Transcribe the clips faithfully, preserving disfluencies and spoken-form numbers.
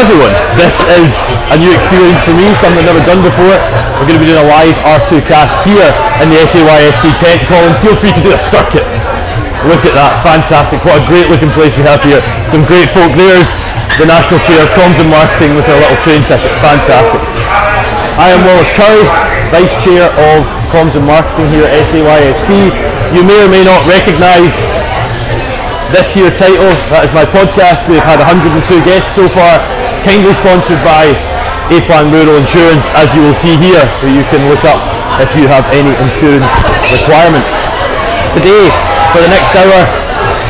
everyone, this is a new experience for me, something I've never done before. We're going to be doing a live R two cast here in the S A Y F C Tech Column. Feel free to do a circuit. Look at that, fantastic. What a great looking place we have here. Some great folk. There's the National Chair of Comms and Marketing with our little train ticket. Fantastic. I am Wallace Curry, Vice Chair of Comms and Marketing here at S A Y F C. You may or may not recognise this year's title. That is my podcast. We've had one hundred and two guests so far, kindly sponsored by A-Plan Rural Insurance, as you will see here, where you can look up if you have any insurance requirements. Today, for the next hour,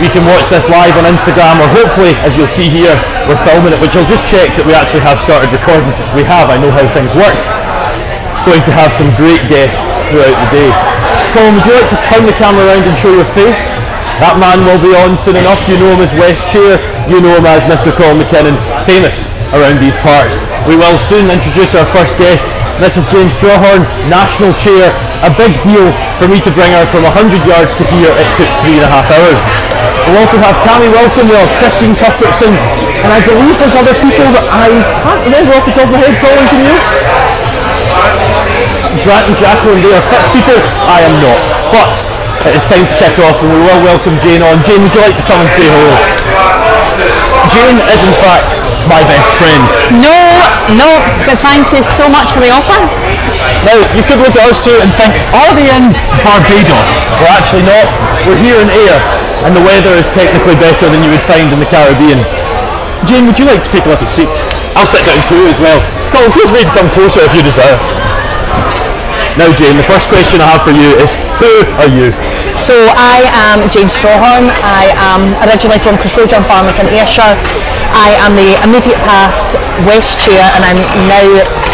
we can watch this live on Instagram, or hopefully, as you'll see here, we're filming it, which I'll just check that we actually have started recording. We have, I know how things work. Going to have some great guests throughout the day. Colin, would you like to turn the camera around and show your face? That man will be on soon enough. You know him as West Chair, you know him as Mister Colin McKinnon, famous around these parts. We will soon introduce our first guest, Missus Jane Strawhorn, National Chair. A big deal for me to bring her from one hundred yards to here. It took three and a half hours. We'll also have Cami Wilson, we'll have Christine Cuthbertson, and I believe there's other people that I can't remember off the top of my head. Colin, can you? Grant and Jacqueline, they are fit people. I am not. But it is time to kick off, and we will welcome Jane on. Jane, would you like to come and say hello? Jane is in fact my best friend. No, no, but thank you so much for the offer. Now, you could look at us two and think, are they in Barbados? Well, actually not. We're here in Ayr, and the weather is technically better than you would find in the Caribbean. Jane, would you like to take a little seat? I'll sit down too as well. Colin, feel free to come closer if you desire. Now Jane, the first question I have for you is, who are you? So I am Jane Strawhorn. I am originally from Croatia farmers in Ayrshire. I am the immediate past West Chair, and I'm now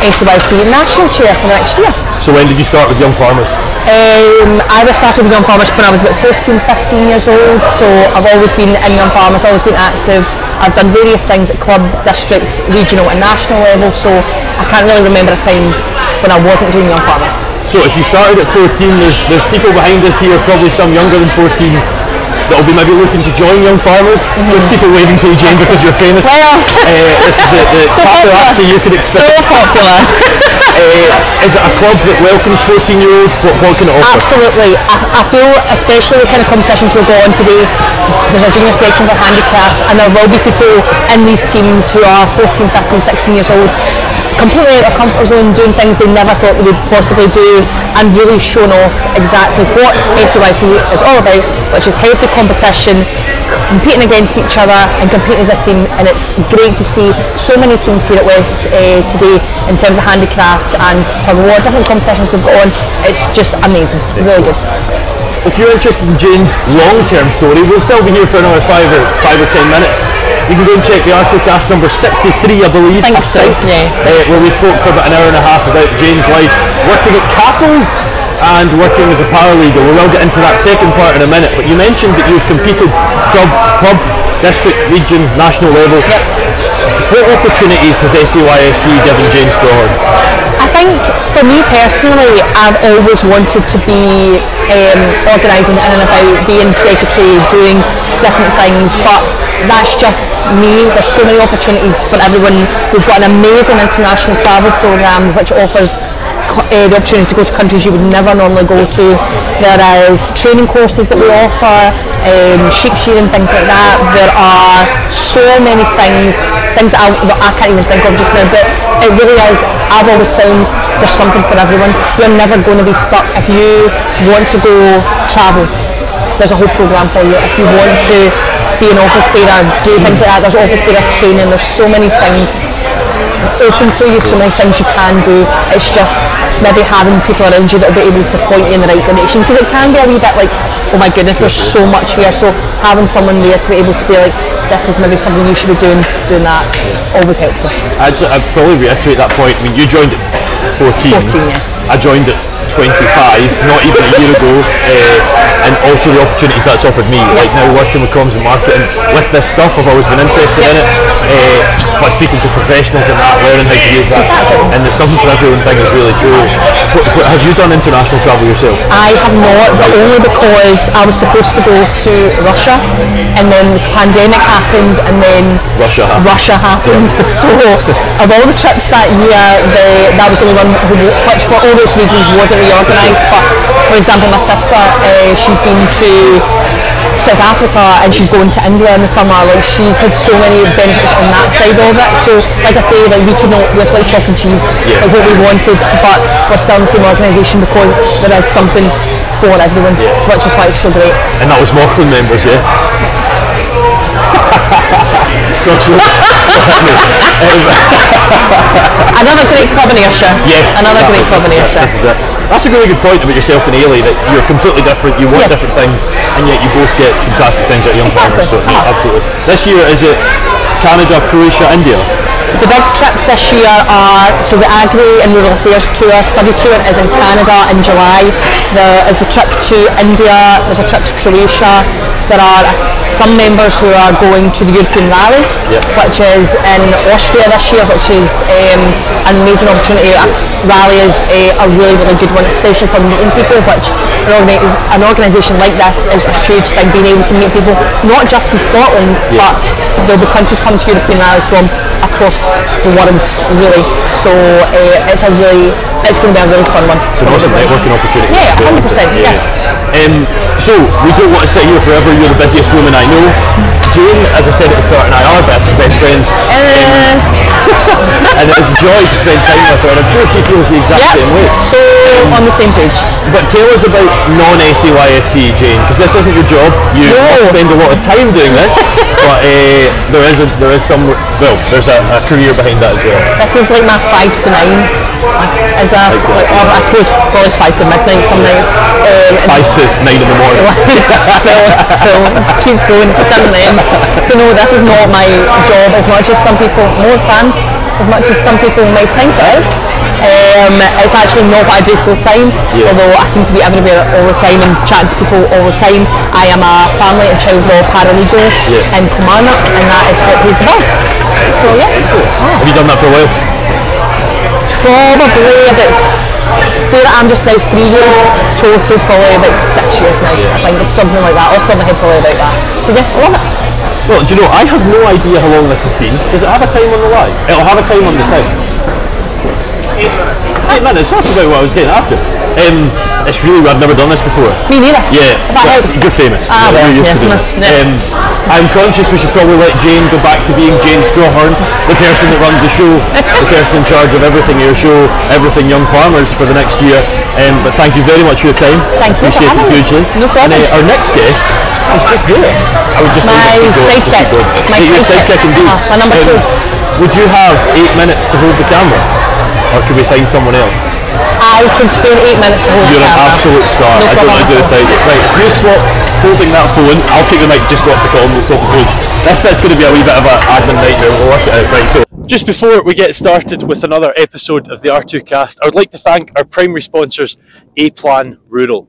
S A Y F C National Chair for the next year. So when did you start with young farmers? Um, I was started with young farmers when I was about fourteen, fifteen years old, so I've always been in young farmers, always been active. I've done various things at club, district, regional and national level, so I can't really remember a time when I wasn't doing young farmers. So if you started at fourteen, there's there's people behind us here, probably some younger than fourteen, that will be maybe looking to join young farmers. Mm-hmm. There's people waving to you, Jane, because you're famous. Well, uh, this is the, the so paparazzi you could expect. So popular. uh, is it a club that welcomes fourteen-year-olds? What, what can it offer? Absolutely. I, I feel, especially the kind of competitions we'll go on today, there's a junior section for handicrafts, and there will be people in these teams who are fourteen, fifteen, sixteen years old, completely out of comfort zone, doing things they never thought they would possibly do, and really shown off exactly what S A Y F C is all about, which is healthy competition, competing against each other and competing as a team. And it's great to see so many teams here at West uh, today in terms of handicrafts and tug of war, different competitions we've got on. It's just amazing, really good. If you're interested in Jane's long-term story, we'll still be here for another five or five or ten minutes. You can go and check the R two cast number sixty-three, I believe, I think so, yeah. uh, where we spoke for about an hour and a half about Jane's life working at castles and working as a paralegal. We will get into that second part in a minute, but you mentioned that you've competed club, club district, region, national level. Yep. What opportunities has S A Y F C given Jane Strawhorn? I think for me personally, I've always wanted to be um, organising in and about, being secretary, doing different things, but that's just me. There's so many opportunities for everyone. We've got an amazing international travel programme which offers uh, the opportunity to go to countries you would never normally go to. There is training courses that we offer, um, sheep shearing, things like that. There are so many things, things that I, that I can't even think of just now, but it really is, I've always found there's something for everyone. You're never going to be stuck. If you want to go travel, there's a whole programme for you. If you want to be an office bearer, do things like that, there's office bearer training, there's so many things open to you, so many things you can do. It's just maybe having people around you that will be able to point you in the right direction, because it can be a wee bit like, oh my goodness, there's so much here. So having someone there to be able to be like, this is maybe something you should be doing, doing that, is always helpful. I'd, I'd probably reiterate that point. I mean, you joined at fourteen, fourteen yeah. I joined at twenty-five, not even a year ago, uh, and also the opportunities that's offered me. Like now working with comms and marketing with this stuff, I've always been interested in it, uh, but speaking to professionals and that, learning how to use that, and the something for everyone thing is really true. What, what, have you done international travel yourself? I have not, but only because I was supposed to go to Russia, and then the pandemic happened, and then Russia happened. Russia happened. Yeah. So of all the trips that year, the, that was the only one who, which for all those reasons wasn't reorganised. But for example, my sister, uh, she's been to South Africa and she's going to India in the summer. Like she's had so many benefits on that side of it. So like I say, like we could not look like chalk and cheese, yeah, like what we wanted, but we're still in the same organisation because there is something for everyone, yeah, which is why it's so great. And that was Morkland members, yeah. Gosh, um, another great club in Ayrshire. Yes. Another exactly. great club in Ayrshire. This is it. That's a really good point about yourself and Ailey, that you're completely different, you want yeah. different things, and yet you both get fantastic things at Young Farmers. Exactly. So, yeah, absolutely. This year, is it Canada, Croatia, India? The big trips this year are, so the Agri and Rural Affairs Tour, study tour is in Canada in July. There is the trip to India, there's a trip to Croatia. There are some members who are going to the European Rally, yeah, which is in Austria this year, which is um, an amazing opportunity. A rally is a, a really, really good one, especially for meeting people, which an organisation like this is a huge thing, being able to meet people, not just in Scotland, yeah, but there'll be countries come to European Rally from across the world, really. So uh, it's a really, it's going to be a really fun one. So lots of networking opportunities. Yeah, one hundred percent, yeah. yeah. Um, so, we don't want to sit here forever, you're the busiest woman I know. Jane, as I said at the start, and I are best, best friends. Uh. Um, and it is a joy to spend time with her, and I'm sure she feels the exact yep. same way. So, um, on the same page. But tell us about non-S A Y F C, Jane, because this isn't your job. You no. spend a lot of time doing this, but uh, there is a, there is some, well, there's a, a career behind that as well. This is like my five to nine. As a, like, well, I suppose probably five to midnight some nights. Um, five to nine in the morning. Just fill, fill, just keeps going, just doesn't end. So no, this is not my job as much as some people, more fans, as much as some people might think it is. Um, it's actually not what I do full time, yeah, although I seem to be everywhere all the time and chatting to people all the time. I am a family and child law paralegal yeah. in Kilmarnock, and that is what pays the bills. So yeah. Oh. Have you done that for a while? Probably about, where I'm just now, three years total, probably about six years now, I think, something like that, off the top of my head probably about that. So yeah, I love it. Well, do you know, I have no idea how long this has been. Does it have a time on the live? It'll have a time on the time. Eight minutes. Eight minutes, that's about what I was getting after. Um, it's really weird, I've never done this before. Me neither. Yeah, that helps. You're famous. Ah, yeah, well, you're used yeah, to doing no, it. No. Um, I'm conscious we should probably let Jane go back to being Jane Strawhorn, the person that runs the show, the person in charge of everything your show, everything Young Farmers for the next year. Um, but thank you very much for your time. Thank you. Appreciate it hugely. No problem. And uh, our next guest is just here. I would just my sidekick. My sidekick indeed. Uh, my number um, two. Would you have eight minutes to hold the camera, or could we find someone else? I can spend eight minutes to hold You're the camera. You're an absolute star. No I don't want to do it without you. Right, you swap. Holding that phone, I'll take the mic, just go up to Colin, we'll stop the phone. This bit's going to be a wee bit of an admin nightmare, we'll work it out, right, so. Just before we get started with another episode of the R two Cast, I would like to thank our primary sponsors, A-Plan Rural.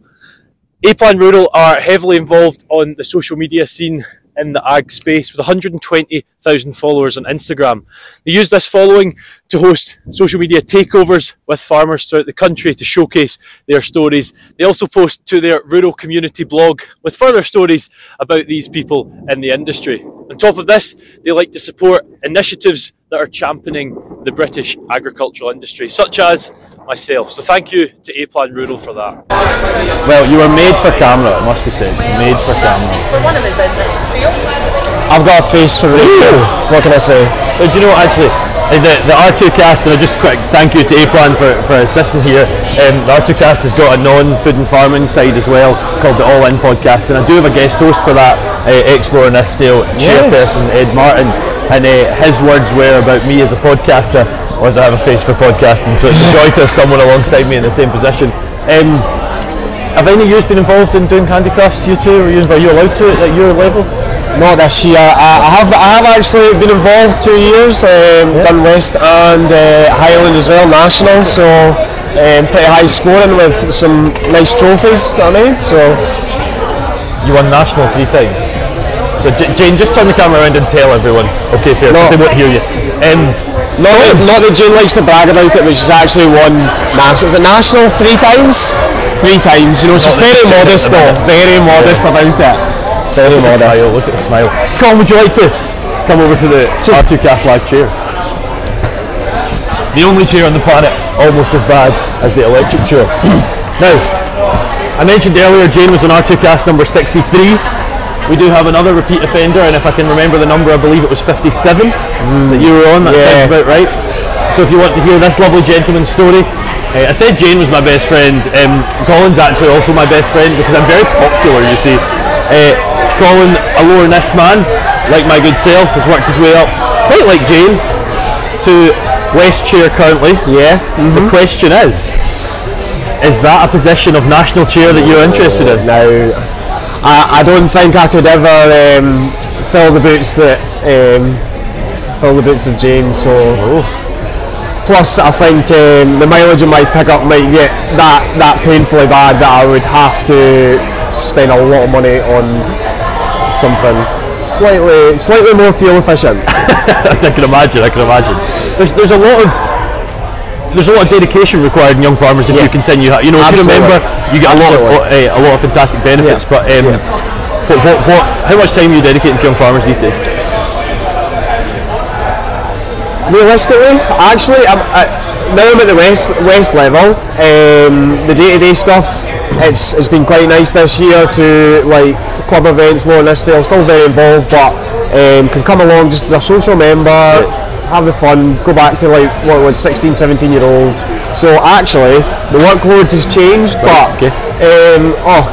A-Plan Rural are heavily involved on the social media scene in the ag space, with one hundred twenty thousand followers on Instagram. They use this following to host social media takeovers with farmers throughout the country to showcase their stories. They also post to their rural community blog with further stories about these people in the industry. On top of this, they like to support initiatives that are championing the British agricultural industry, such as myself. So thank you to A-Plan Rural for that. Well, you were made for camera, it must be said. Made for camera. It's for one of his business. I've got a face for radio. What can I say? But you know, actually, the, the R two Cast, and I just quick thank you to A-Plan for, for assisting here. Um, the R two Cast has got a non-food and farming side as well, called the All In Podcast, and I do have a guest host for that, uh, ex-Lorenistale chairperson yes. Ed Martin, and uh, his words were about me as a podcaster, was I have a face for podcasting, so it's a joy to have someone alongside me in the same position. Um, have any of you been involved in doing handicrafts, you two? Are you, are you allowed to at your level? Not this year. I, I have I have actually been involved two years, um, yeah. done West and uh, Highland as well, National, so um, pretty high scoring with some nice trophies that I made. So you won national three times. So J- Jane, just turn the camera around and tell everyone. Okay, fair. No, they won't hear you. Um, not, that, not that Jane likes to brag about it, but she's actually won national. Is it national three times? Three times. You know, she's very modest though. Very modest yeah. about it. Very look modest. At smile, look at the smile. Colin, would you like to come over to the R two Cast Live chair? The only chair on the planet almost as bad as the electric chair. Now, I mentioned earlier Jane was on R two Cast number sixty-three. We do have another repeat offender, and if I can remember the number, I believe it was fifty-seven mm. that you were on. That yeah. sounds about right. So if you want to hear this lovely gentleman's story, uh, I said Jane was my best friend. Um, Colin's actually also my best friend because I'm very popular, you see. Uh, Colin, a lower nest man, like my good self, has worked his way up, quite like Jane, to West Chair currently. Yeah. Mm-hmm. The question is, is that a position of national chair that you're interested in? Now, I, I don't think I could ever um, fill the boots that um, fill the boots of Jane. So, oh. plus I think um, the mileage in my pickup might get that that painfully bad that I would have to spend a lot of money on something slightly slightly more fuel efficient. I can imagine, I can imagine. There's there's a lot of there's a lot of dedication required in young farmers if yeah. you continue. You know, if you remember, you get a lot, of, uh, a lot of fantastic benefits, yeah. but um, yeah. what, what, what, how much time are you dedicating to young farmers these days? Realistically, actually, I'm, I, now I'm at the West West level, um, the day-to-day stuff, it's it's been quite nice this year to, like, club events, lower nest day, I'm still very involved, but Um, can come along just as a social member, yeah. have the fun, go back to like what was sixteen, seventeen year old. So actually the workload has changed, right, but okay. um, oh,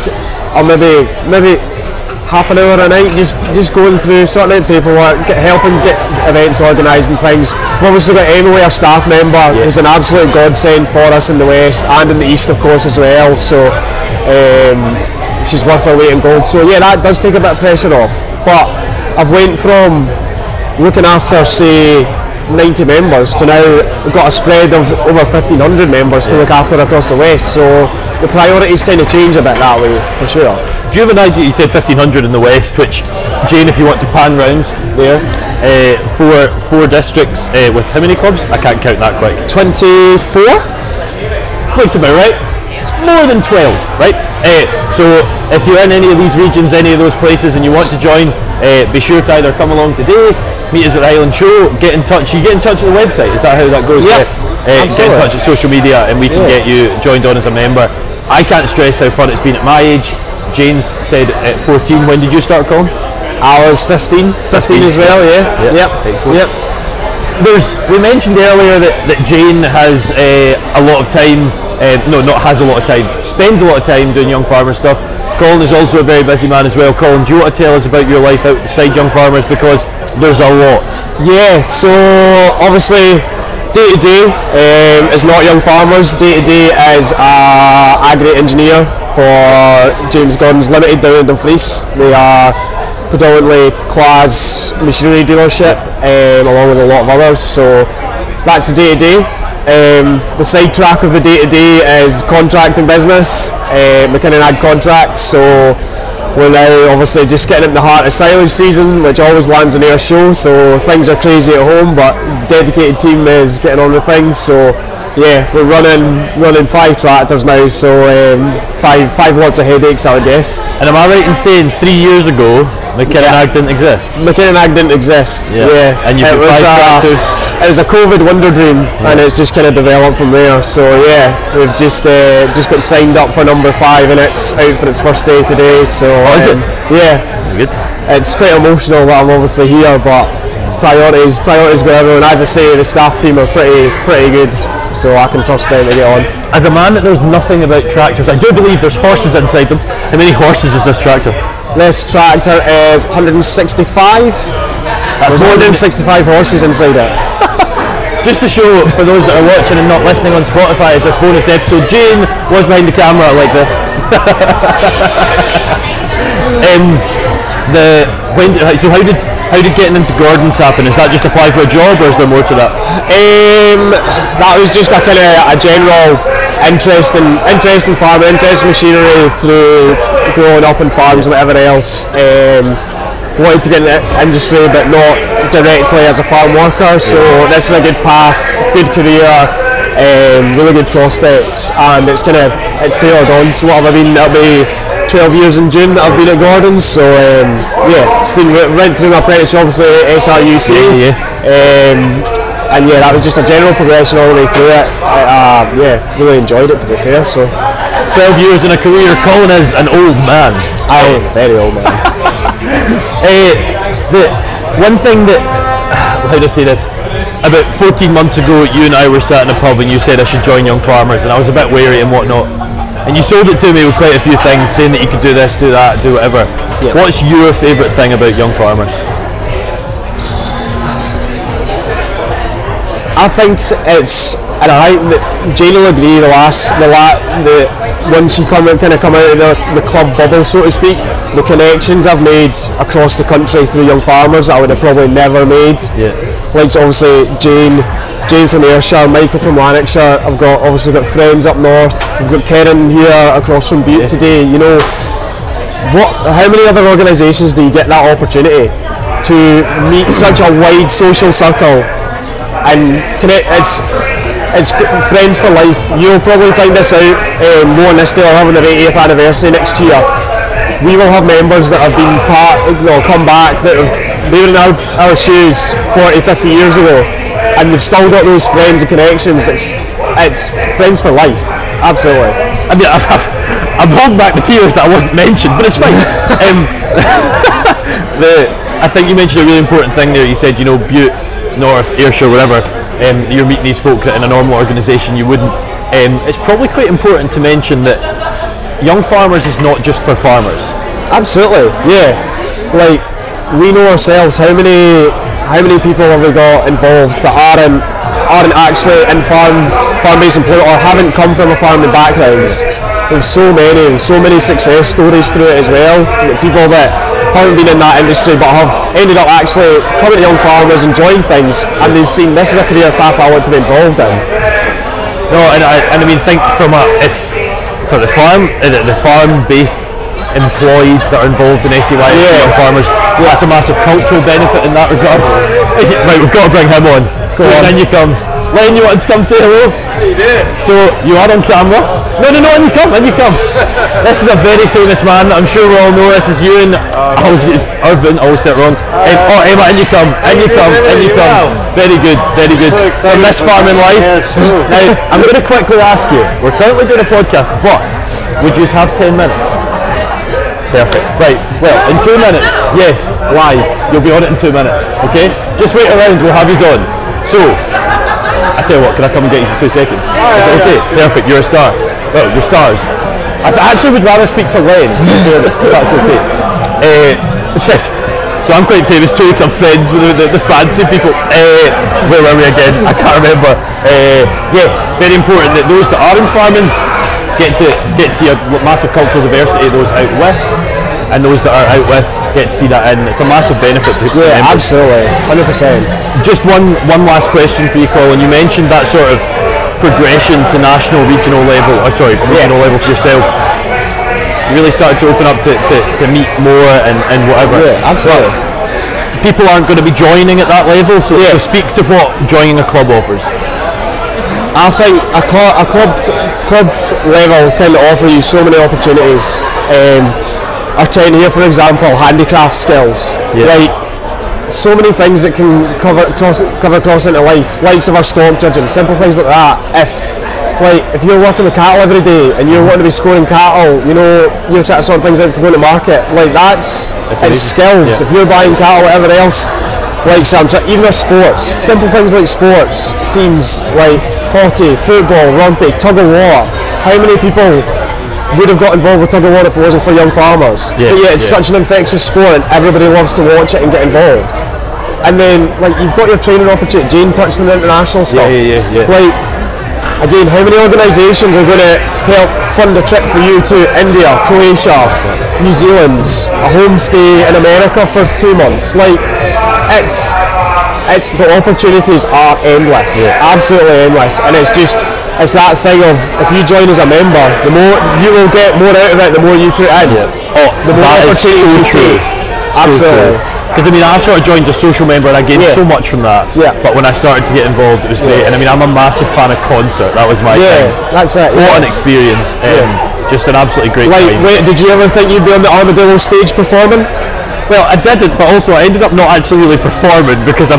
or maybe maybe half an hour a night just, just going through sorting out paperwork, get, helping get events organised and things. We've obviously got Emma, a staff member, yeah. who's an absolute godsend for us in the West and in the East of course as well. So um, she's worth her weight in gold. So yeah, that does take a bit of pressure off, but I've went from looking after, say, ninety members to now we've got a spread of over fifteen hundred members to look after across the West, so the priorities kind of change a bit that way, for sure. Do you have an idea, you said fifteen hundred in the West, which, Jane, if you want to pan round there, uh, four, four districts uh, with how many clubs? I can't count that quick. twenty-four? Looks about right. More than twelve, right? Uh, so if you're in any of these regions, any of those places, and you want to join, uh, be sure to either come along today, meet us at the Highland Show, get in touch. You get in touch with the website, is that how that goes? Yeah, uh, get in touch with social media and we yeah. can get you joined on as a member. I can't stress how fun it's been at my age. Jane said at fourteen, when did you start, Colin? I was fifteen. fifteen, fifteen as well, yeah. Yep. Yep. Yep. There's, we mentioned earlier that, that Jane has uh, a lot of time Uh, no, not has a lot of time, spends a lot of time doing young farmer stuff. Colin is also a very busy man as well. Colin, do you want to tell us about your life outside young farmers, because there's a lot? Yeah, so obviously day to day um, is not young farmers. Day to day is an agri-engineer for James Gordon's Limited down in Dumfries. They are predominantly class machinery dealership, um, along with a lot of others, so that's the day to day. Um, the side track of the day-to-day is contracting business. Uh, McKinnon had contracts, so we're now obviously just getting in the heart of silage season, which always lands on Ayrshire, so things are crazy at home, but the dedicated team is getting on with things. So yeah, we're running running five tractors now, so um, five five lots of headaches, I would guess. And am I right in saying three years ago McKinnon yeah. Ag didn't exist? McKinnon Ag didn't exist, yeah. yeah. And you've got five tractors. It was a COVID wonder dream, yeah. and it's just kind of developed from there. So yeah, we've just uh, just got signed up for number five, and it's out for its first day today. So oh, is um, it? Yeah, good. It's quite emotional that I'm obviously here, but priorities priorities go everyone. As I say, the staff team are pretty pretty good, so I can trust them to get on. As a man that knows nothing about tractors, I do believe there's horses inside them. How many horses is this tractor? This tractor is one hundred sixty-five. There's one hundred sixty-five horses inside it. Just to show, for those that are watching and not listening on Spotify, it's this bonus episode. Jane was behind the camera like this. um, the when did, so how did how did getting into gardens happen? Is that just apply for a job, or is there more to that? Um, that was just a kind of a general interesting, interesting farming, interesting machinery through growing up in farms and whatever else. Um, wanted to get in the industry but not directly as a farm worker, so this is a good path, good career, um, really good prospects, and it's kind of, it's tailored on. So what have I been, that'll be twelve years in June that I've been at Gordon's, so um, yeah, it's been right through my apprenticeship, obviously at S R U C, yeah, yeah. Um, and yeah, that was just a general progression all the way through it. I, uh, yeah, really enjoyed it, to be fair. So twelve years in a career. Colin is an old man. I am very old man. Uh, the one thing that, how do I say this, about fourteen months ago you and I were sat in a pub and you said I should join Young Farmers, and I was a bit wary and whatnot, and you sold it to me with quite a few things, saying that you could do this, do that, do whatever. Yep. What's your favourite thing about Young Farmers? I think it's, and I Jane will agree, the last, the last, the once you come, kind of come out of the, the club bubble, so to speak, the connections I've made across the country through Young Farmers I would have probably never made. Yeah. Like obviously Jane, Jane from Ayrshire, Michael from Lanarkshire. I've got obviously got friends up north. I've got Karen here across from Butte, yeah, today. You know, what? How many other organisations do you get that opportunity to meet such a wide social circle and connect? It's It's friends for life. You'll probably find this out um, more on this day. We're having the eightieth anniversary next year. We will have members that have been part, you know, come back, that have, they were in our, our shoes forty, fifty years ago, and they've still got those friends and connections. It's it's friends for life, absolutely. I mean, I've, I've, I'm holding back the tears that I wasn't mentioned, but it's fine. um, the, I think you mentioned a really important thing there. You said, you know, Butte, North, Ayrshire, whatever. Um, you're meeting these folk that in a normal organisation you wouldn't. Um, it's probably quite important to mention that Young Farmers is not just for farmers. Absolutely, yeah. Like, we know ourselves, how many how many people have we got involved that aren't aren't actually in farm farm-based employment or haven't come from a farming background? There's so many, there's so many success stories through it as well. People that haven't been in that industry but have ended up actually coming to Young Farmers, enjoying things, and they've seen this is a career path I want to be involved in. No, and I, and I mean, think from a, if for the farm, the farm-based employees that are involved in S A Y F, yeah, Young Farmers, that's a massive cultural benefit in that regard. Right, we've got to bring him on. Go on. Then you come. Len, you want to come say hello? How you doing? So, you are on camera. No, no, no, and you come, and you come. This is a very famous man, I'm sure we all know this is Ewen Irvine, I always said it wrong. Uh, um, oh, Emma, and you come, and you come, and you come. Very good, very good. So excited. From This Farming Life. Yeah, sure. Now, I'm going to quickly ask you, we're currently doing a podcast, but would you have ten minutes? Perfect. Right, well, in two minutes, yes, live. You'll be on it in two minutes, okay? Just wait around, we'll have you on. So, I tell you what, can I come and get you for two seconds? Oh, yeah, okay, yeah. Perfect, you're a star. Well, you're stars. I actually would rather speak to Len, if that's okay. Uh, yes. So I'm quite famous too, I'm friends with the, the, the fancy people. Uh, where were we again? I can't remember. Uh, yeah, very important that those that are in farming get to get to see a massive cultural diversity, those out with, and those that are out with get to see that in. It's a massive benefit to people. Yeah, absolutely, one hundred percent. Just one, one last question for you, Colin. You mentioned that sort of progression to national, regional level, or sorry, regional yeah. level for yourself. You really started to open up to, to, to meet more and, and whatever. Yeah, absolutely. But people aren't going to be joining at that level, so, yeah. so speak to what joining a club offers. I think a, cl- a club club level can offer you so many opportunities. Um, I train here, for example, handicraft skills. Yeah. Like, so many things that can cover cross, cover across into life, likes of our stock judging, simple things like that. If like if you're working with cattle every day and you're wanting to be scoring cattle, you know, you're trying to sort things out for going to market, like that's it's skills. Yeah. If you're buying cattle, whatever else, like so I'm trying, even our sports, simple things like sports teams, like hockey, football, rugby, tug of war. How many people would have got involved with tug of war if it wasn't for Young Farmers? Yeah, but yeah, it's yeah. such an infectious sport and everybody loves to watch it and get involved. And then, like, you've got your training opportunity. Jane touched on the international stuff. Yeah, yeah, yeah. Like, again, how many organisations are going to help fund a trip for you to India, Croatia, New Zealand, a homestay in America for two months? Like, it's it's the opportunities are endless, yeah. absolutely endless, and it's just it's that thing of if you join as a member, the more you will get more out of it, the more you put in. Yeah. Oh, the more opportunities you take. Absolutely. Because I mean, I sort of joined as a social member and I gained yeah. so much from that. Yeah. But when I started to get involved, it was great. Yeah. And I mean, I'm a massive fan of concert. That was my yeah, thing. That's it. What yeah. an experience. Um, yeah. Just an absolutely great like, time. Wait, did you ever think you'd be on the Armadillo stage performing? Well, I didn't, but also I ended up not actually really performing because I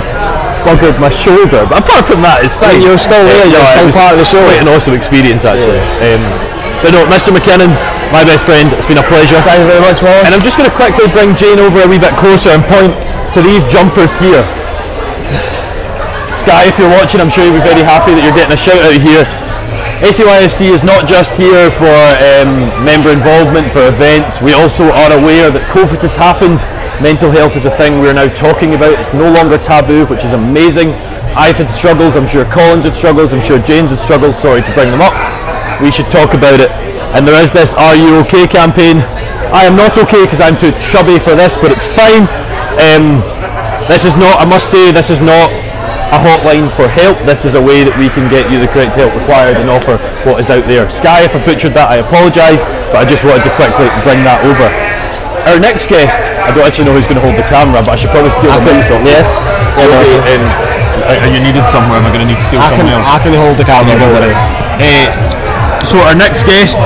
buggered my shoulder. But apart from that, it's fine. You're still there. Um, you're no, still part of the show. Quite an awesome experience, actually. Yeah. Um, but no, Mister McKinnon, my best friend, it's been a pleasure. Thank you very much, Wallace. And I'm just going to quickly bring Jane over a wee bit closer and point to these jumpers here. Sky, if you're watching, I'm sure you'll be very happy that you're getting a shout out here. S A Y F C is not just here for um, member involvement, for events. We also are aware that COVID has happened. Mental health is a thing we're now talking about. It's no longer taboo, which is amazing. I've had struggles, I'm sure Colin's had struggles, I'm sure James had struggles, sorry to bring them up. We should talk about it. And there is this Are You OK campaign. I am not OK because I'm too chubby for this, but it's fine. Um, this is not, I must say, this is not a hotline for help. This is a way that we can get you the correct help required and offer what is out there. Sky, if I butchered that, I apologise, but I just wanted to quickly bring that over. Our next guest, I don't actually know who's going to hold the camera, but I should probably steal the mic off. Yeah. yeah okay, no. um, are you needed somewhere? Am I going to need to steal I somewhere can, else? I can hold the camera, don't worry. Uh, So our next guest,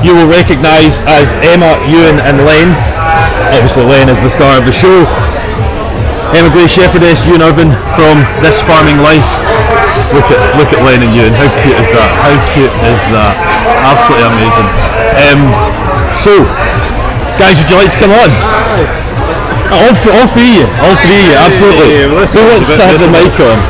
you will recognise as Emma, Ewen and Len. Obviously Len is the star of the show. Emma Gray, shepherdess, Ewen Irvine from This Farming Life. Look at look at Len and Ewen, how cute is that? How cute is that? Absolutely amazing. Um, so, guys, would you like to come on? All, th- all three of you, all three of you, absolutely. Hey, well, who wants to have the mic on?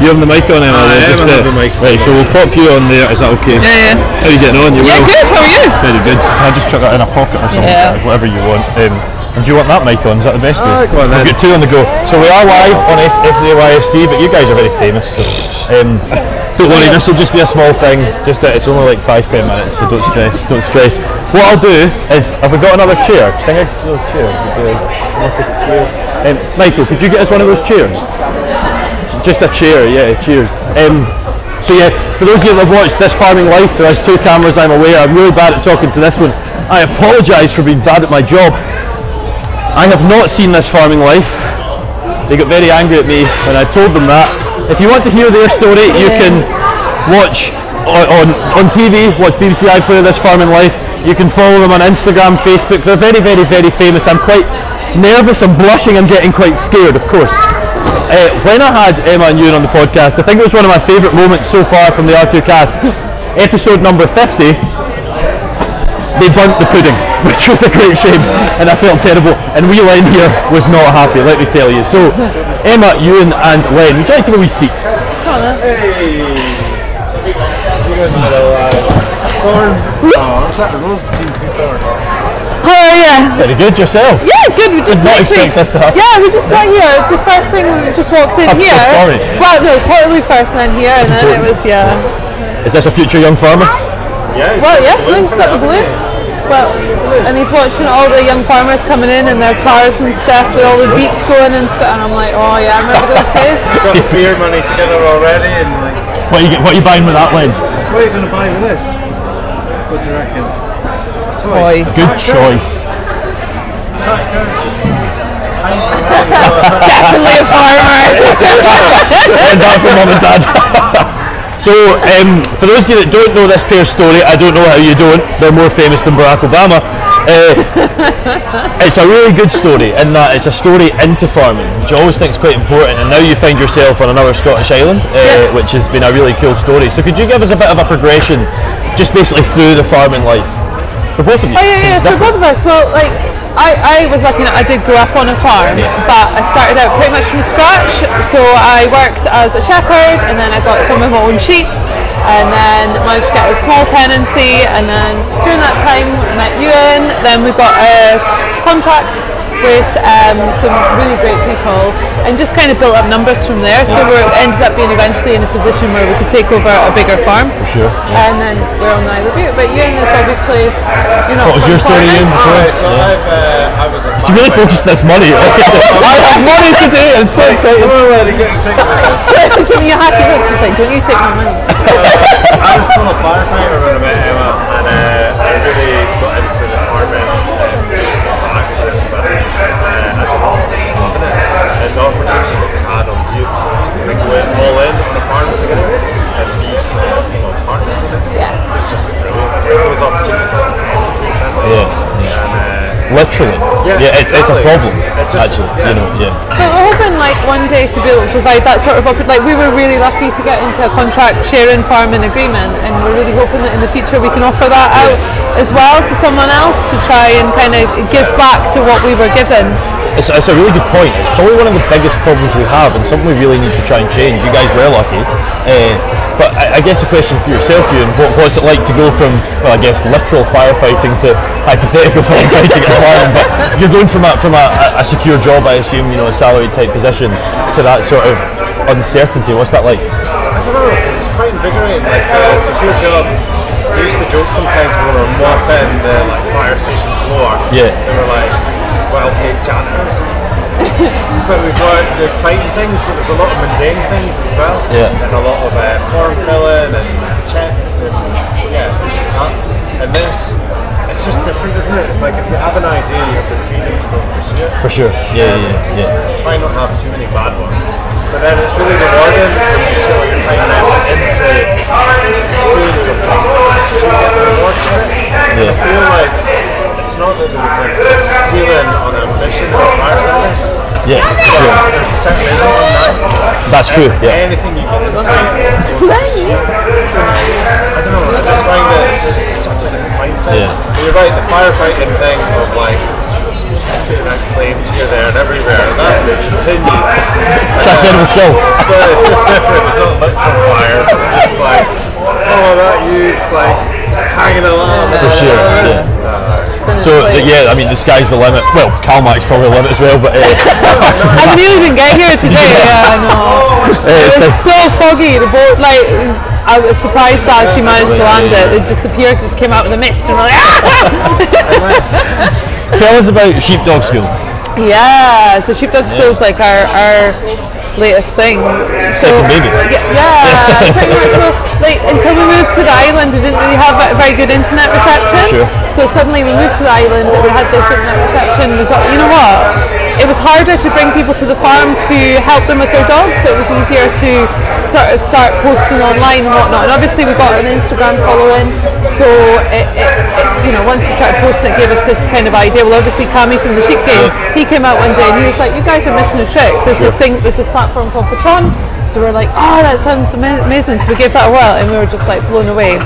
You have the mic on, Emma? I am, I have the mic on. Right, so we'll pop you on there, is that okay? Yeah, yeah. How are you getting on? You yeah, well? Good, how are you? Very good. I'll just chuck that in a pocket or something, yeah. like, whatever you want. Um, and do you want that mic on? Is that the best way? Right, go on then. We've got two on the go. So we are live on S A Y F C, but you guys are very famous, so... Um, don't worry, this will just be a small thing. Just that it's only like five, ten minutes, so don't stress, don't stress. What I'll do is, have we got another chair? Do you think I could do a chair? Um, Michael, could you get us one of those chairs? Just a chair, yeah, cheers. Um, so yeah, for those of you that have watched This Farming Life, there is two cameras, I'm aware. I'm really bad at talking to this one. I apologise for being bad at my job. I have not seen This Farming Life. They got very angry at me when I told them that. If you want to hear their story, you can watch on, on, on T V, watch B B C iPlayer This Farming Life. You can follow them on Instagram, Facebook. They're very, very, very famous. I'm quite nervous, I'm blushing, I'm getting quite scared, of course. Uh, when I had Emma and Ewen on the podcast, I think it was one of my favourite moments so far from the R two cast. Episode number fifty, they burnt the pudding, which was a great shame, and I felt terrible, and we Len here was not happy, let me tell you. So, Emma, Ewen and Len, would you like to have a wee seat? How are you? Very good, yourself? Yeah, good. We just did not expect this to happen. Yeah, we just got here. It's the first thing we just walked in I'm here. I'm so sorry. Well, no, probably first and then here, That's and then important. It was, yeah. Is this a future young farmer? Yeah. Well, yeah, he's got the blue. Well, and he's watching all the young farmers coming in and their cars and stuff with all the beats going and stuff. And I'm like, oh yeah, I remember those days. We've got the beer money together already. And like, what are you, what are you buying with that, Len? What are you going to buy with this? What do you reckon? Toy. Good choice. Definitely a farmer. Learned that from mum and dad. So, um, for those of you that don't know this pair's story, I don't know how you don't. They're more famous than Barack Obama. Uh, it's a really good story in that it's a story into farming, which I always think is quite important, and now you find yourself on another Scottish island, uh, yeah. which has been a really cool story. So could you give us a bit of a progression, just basically through the farming life? For both of you? Oh yeah, yeah, for both of us. Well, like, I, I was lucky that I did grow up on a farm, yeah. but I started out pretty much from scratch. So I worked as a shepherd, and then I got some of my own sheep, and then managed to get a small tenancy, and then during that time I met Ewen, then we got a contract with um, some really great people, and just kind of built up numbers from there. So we ended up being eventually in a position where we could take over a bigger farm. For sure. Yeah. And then we're on the Isle of Bute. But Ewan is obviously, you know, what was your story, Ewan? Oh, so yeah. I've, uh, I was a so really focused on this money. I have money today. It's so exciting. Give me your happy looks. It's like, don't you take my money. I was still a firefighter when I met Emma, and uh, I really got into the farming by accident, but uh, I just loved it, and the opportunity that we had on youth to go in all in on the farm together and be uh, female partners in it, yeah. It's just brilliant. Those opportunities are immense to them. Yeah, yeah. And, uh, literally, yeah, yeah it's, exactly. It's a problem, just, actually, yeah. You know, yeah. So we're hoping like one day to be able to provide that sort of, op- like we were really lucky to get into a contract sharing farming agreement, and we're really hoping that in the future we can offer that out as well to someone else to try and kind of give back to what we were given. It's, it's a really good point. It's probably one of the biggest problems we have, and something we really need to try and change. You guys were lucky. Uh, But I guess a question for yourself, Ewan, what was it like to go from, well, I guess, literal firefighting to hypothetical firefighting at the farm? But you're going from a, from a, a secure job, I assume, you know, a salary type position, to that sort of uncertainty. What's that like? I don't know, it's quite invigorating. Like, a secure job, we used to joke sometimes when we were mopping the like, fire station floor. Yeah. They were like, well paid janitors. But we've got the exciting things, but there's a lot of mundane things as well, yeah. And a lot of uh, form filling and checks and yeah, things like that. And this, it's just different, isn't it? It's like if you have an idea, you have the freedom to go pursue it. For sure, yeah, um, yeah, yeah. Try not to have too many bad ones, but then it's really rewarding when you put all your time and effort into doing something. You get the reward from it. Yeah. I feel like it's not that there was like a ceiling on ambitions or fire service. Yeah, sure. That's true. Yeah. Anything you can do. I don't know. I just find that it's such a different mindset. Yeah. But you're right. The firefighting thing of like putting out claims here, there, and everywhere, and that is continued. Transferable skills. But it's just different. It's not literal fire. It's just like oh, that use like hanging along. For sure. Yeah. So yeah, I mean the sky's the limit. Well, CalMac's probably the limit as well, but uh, I nearly didn't get here today. Yeah, I know. It was so foggy. The boat, like, I was surprised that she managed to land it. It's just the pier just came out with a mist, and we're like, ah! Tell us about sheepdog school. Yeah, so sheepdog school is like our our latest thing. So baby. Yeah, yeah, pretty much. Well, like until we moved to the island, we didn't really have very good internet reception. Sure. So suddenly we moved to the island and we had this internet reception. And we thought, you know what? It was harder to bring people to the farm to help them with their dogs, but it was easier to sort of start posting online and whatnot. And obviously we got an Instagram following, so it, it, it, you know, once we started posting, it gave us this kind of idea. Well, obviously Cami from the Sheep Game, he came out one day and he was like, "You guys are missing a trick. There's this thing, there's this platform called Patron." So we're like, "Oh, that sounds amazing!" So we gave that a whirl, and we were just like blown away.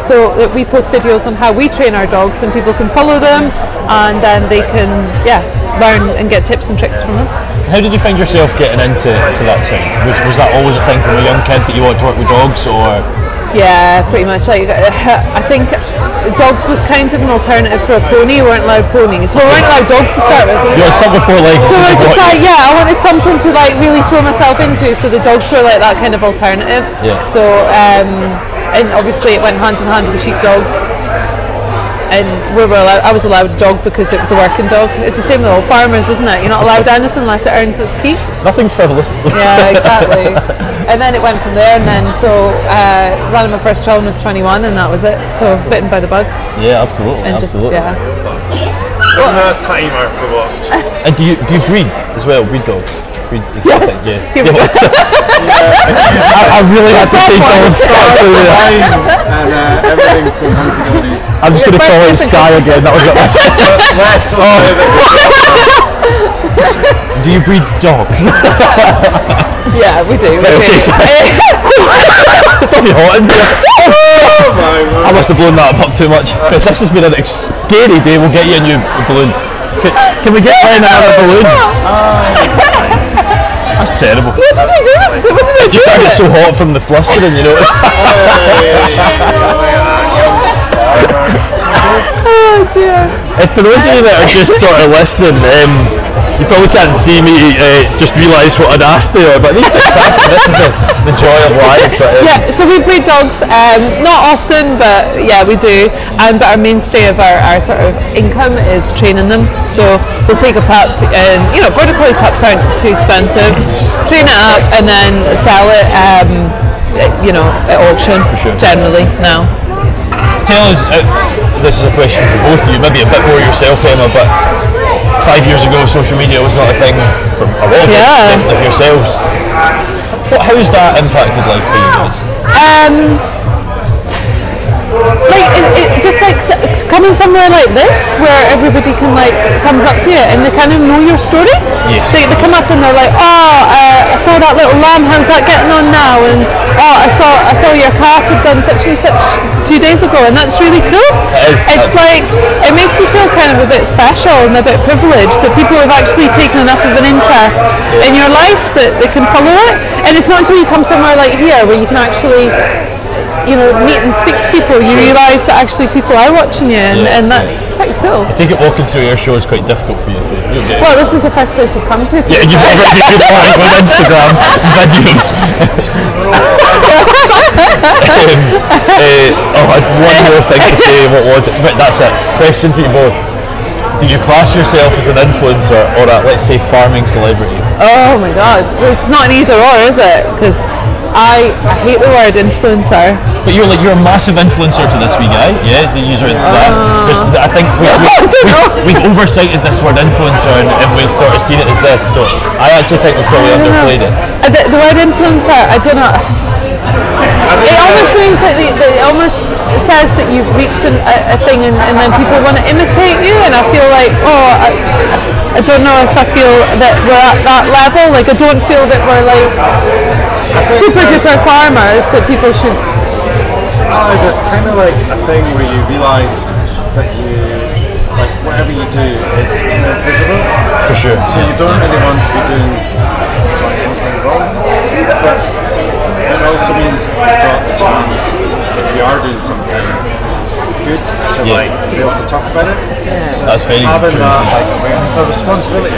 So that we post videos on how we train our dogs, and people can follow them, and then they can yeah learn and get tips and tricks from them. How did you find yourself getting into to that side? Was, was that always a thing from a young kid that you wanted to work with dogs, or? Yeah, pretty much. Like I think dogs was kind of an alternative for a pony. We weren't allowed ponies. We weren't allowed dogs to start with. You had something for legs. So we were just like, yeah, I wanted something to like really throw myself into. So the dogs were like that kind of alternative. Yeah. So um, and obviously it went hand in hand with the sheepdogs. And we were allowed, I was allowed a dog because it was a working dog. It's the same with all farmers, isn't it? You're not allowed anything unless it earns its keep. Nothing frivolous. Yeah, exactly. And then it went from there, and then so uh, ran my first child when I was twenty-one, and that was it. So I was bitten by the bug. Yeah, absolutely. And absolutely. Just, yeah. What a timer to watch. And do you do you breed as well? Breed dogs. Breed is yes. That yeah. Here we yeah, go. yeah. I, I really had to say dogs. And uh, everything's going hunky-dory. I'm just going to call it Sky again. That was it last time. Do you breed dogs? Yeah, we do. We okay. do. It's awfully hot in here. I must have blown that up too much. This has been a scary day. We'll get you a new balloon. Can, can we get Len out of the balloon? That's terrible. What did we do? What did I do? You got it so hot from the flustering, you know. Oh dear. If for those of you that are just sort of listening, um, You probably can't see me uh, just realise what I'd asked there, but at least it's happened. This is the, the joy of life. But, um, yeah, so we breed dogs, um, not often, but yeah, we do. Um, but our mainstay of our, our sort of income is training them. So we'll take a pup, and you know, border collie pups aren't too expensive. Train it up and then sell it, um, you know, at auction. For sure. Generally now. Tell us. Uh, this is a question for both of you, maybe a bit more yourself, Emma, but five years ago social media was not a thing for a lot of you, definitely for yourselves. What, how has that impacted life for you guys? Um, like, it, it, just like coming somewhere like this, where everybody can like, comes up to you and they kind of know your story. Yes. They, they come up and they're like, oh, uh, I saw that little lamb, how's that getting on now? And oh, I saw I saw your calf had done such and such two days ago, and that's really cool. It is, it's like, it makes you feel kind of a bit special and a bit privileged that people have actually taken enough of an interest yeah. in your life that they can follow it. And it's not until you come somewhere like here where you can actually, you know, meet and speak to people, you realise that actually people are watching you, and, yeah, and that's yeah. pretty cool. I take it walking through Ayrshire is quite difficult for you too. Well, this is the first place I've come to. Yeah, you've already been live on Instagram videos. um, uh, oh, I had one more thing to say, what was it? But that's it. Question for you both. Did you class yourself as an influencer or a, let's say, farming celebrity? Oh my god, well, it's not an either or, is it? Because I, I hate the word influencer. But you're like you're a massive influencer to this wee guy, yeah? The user uh, that. I think we, we, we, we've oversighted this word influencer and, and we've sort of seen it as this. So I actually think we've probably underplayed know. it. The, the word influencer, I don't know. It almost means that the, the, it almost says that you've reached an, a, a thing, and, and then people want to imitate you. And I feel like oh, I, I don't know if I feel that we're at that level. Like I don't feel that we're like. super duper farmers that people should. No, there's kind of like a thing where you realise that you, like, whatever you do is kind of visible. For sure. So you don't really want to be doing like anything wrong, but it also means you've got the chance if you are doing something good to yeah. like be able to talk about it. Yeah. So that's very having true. that like awareness of responsibility.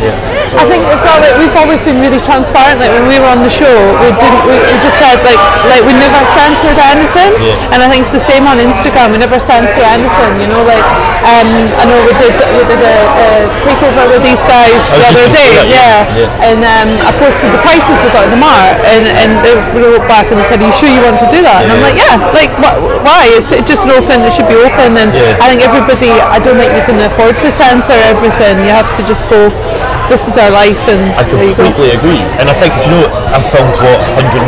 Yeah. So I think as well that we've always been really transparent. Like when we were on the show, we didn't. We, we just said like like we never censored anything. Yeah. And I think it's the same on Instagram. We never censor anything. You know, like um, I know we did we did a, a takeover with these guys the other day. That, yeah. Yeah. yeah. And um, I posted the prices we got at the mart, and and they wrote back and they said, "Are you sure you want to do that?" And yeah. I'm like, "Yeah. Like wh- why? It's it just an open. It should be open." And yeah. I think everybody. I don't think you can afford to censor everything. You have to just go. This is our life, and I completely agree. And I think, do you know, I've filmed what one hundred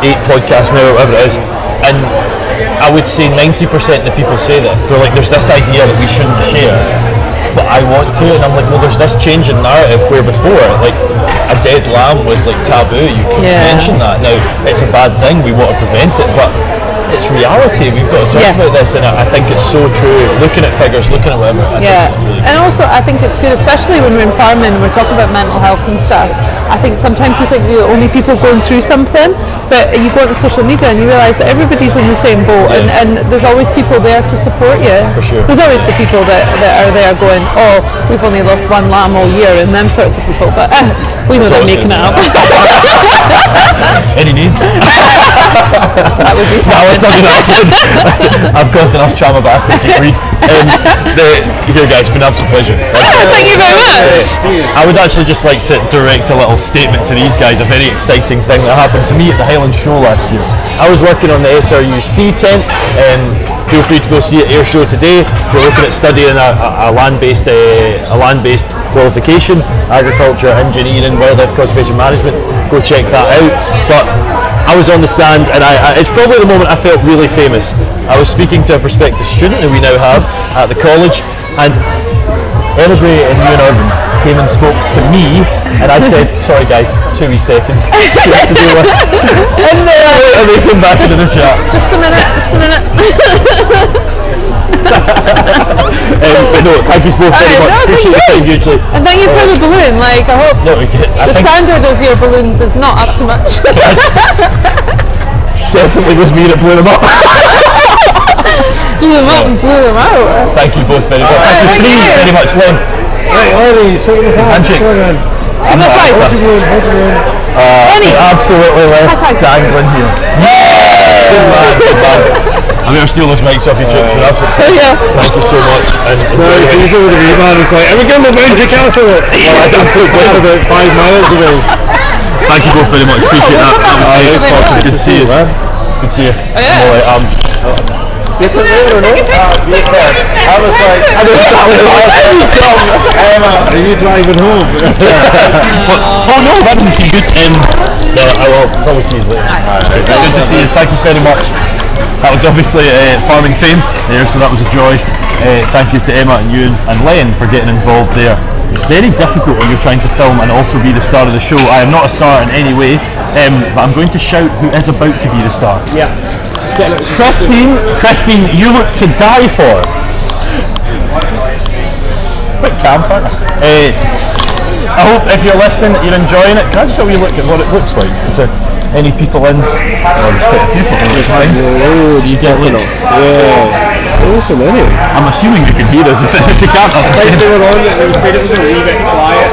eight podcasts now, or whatever it is, and I would say ninety percent of the people say this. They're like, there's this idea that we shouldn't share, but I want to, and I'm like, well, there's this change in narrative where before, like, a dead lamb was like taboo. You couldn't yeah. mention that. Now, it's a bad thing. We want to prevent it, but it's reality. We've got to talk yeah. about this, and I think it's so true. Looking at figures, looking at whatever. I yeah, really and also I think it's good, especially when we're in farming and we're talking about mental health and stuff. I think sometimes you think you're the only people going through something, but you go on social media and you realise that everybody's in the same boat, yeah. and, and there's always people there to support you. For sure. There's always the people that, that are there going, oh, we've only lost one lamb all year, and them sorts of people, but uh, we know they're making it up. Any names? That would be terrible. Let's not do that. I've caused enough trauma by asking to read. Um, the, here guys, it's been an absolute pleasure. Like, oh, thank you very much. I would actually just like to direct a little statement to these guys, a very exciting thing that happened to me at the Highland Show last year. I was working on the S R U C tent, and feel free to go see it at Airshow today if you're looking at studying a, a, a land-based uh, a land-based qualification, agriculture, engineering, wildlife conservation management. Go check that out. But I was on the stand, and I, I, it's probably the moment I felt really famous. I was speaking to a prospective student that we now have at the college, and Emma Gray and Ewen Irvine came and spoke to me, and I said, sorry guys, two wee seconds. to do one. And then uh, and they came back just, into the chat. Just a minute, just a minute. um, but no, thank you both very much. No, appreciate your time hugely. And thank you for uh, the balloon. Like I hope no, okay. I the standard of your balloons is not up to much. Definitely was me that blew them up. Blew them up and blew them out. Thank you both very much. Right, thank you thank three you. very much, Len. Hey, Ollie, shake this out. Handshake. I'm not right. What do you mean? What do you mean? Uh, Ollie. Absolutely left dangling here. Yeah! Good man, good man. I mean, I steal those mics off your chicks for absolutely. Yeah. Thank you so much. And so, it's usually with the man, it's like, are we going to Windsor Castle? Well, I think we're about five miles away. Thank you both very much. Appreciate that. That was great. It's awesome. Good to see you. Good to see you. Yeah. Yes, I did, or no? I was like, I was dumb. Emma, are you driving home? But, oh no, that doesn't seem good. Um, no, I will probably see you later. Right, it's good awesome. To see you, thank you very much. That was obviously uh, farming fame there, so that was a joy. Uh, thank you to Emma and Ewan and Len for getting involved there. It's very difficult when you're trying to film and also be the star of the show. I am not a star in any way, um, but I'm going to shout who is about to be the star. Yeah. Christine, Christine, you look to die for. Quick cam partner. Uh, I hope if you're listening that you're enjoying it. Can I just have a wee look at what it looks like? Is there any people in? Oh, there's quite a few people in. Oh, you get little. Yeah. So so many. I'm assuming you can hear us. If you can't, that's fine. They were on it. They said it was a wee bit quiet.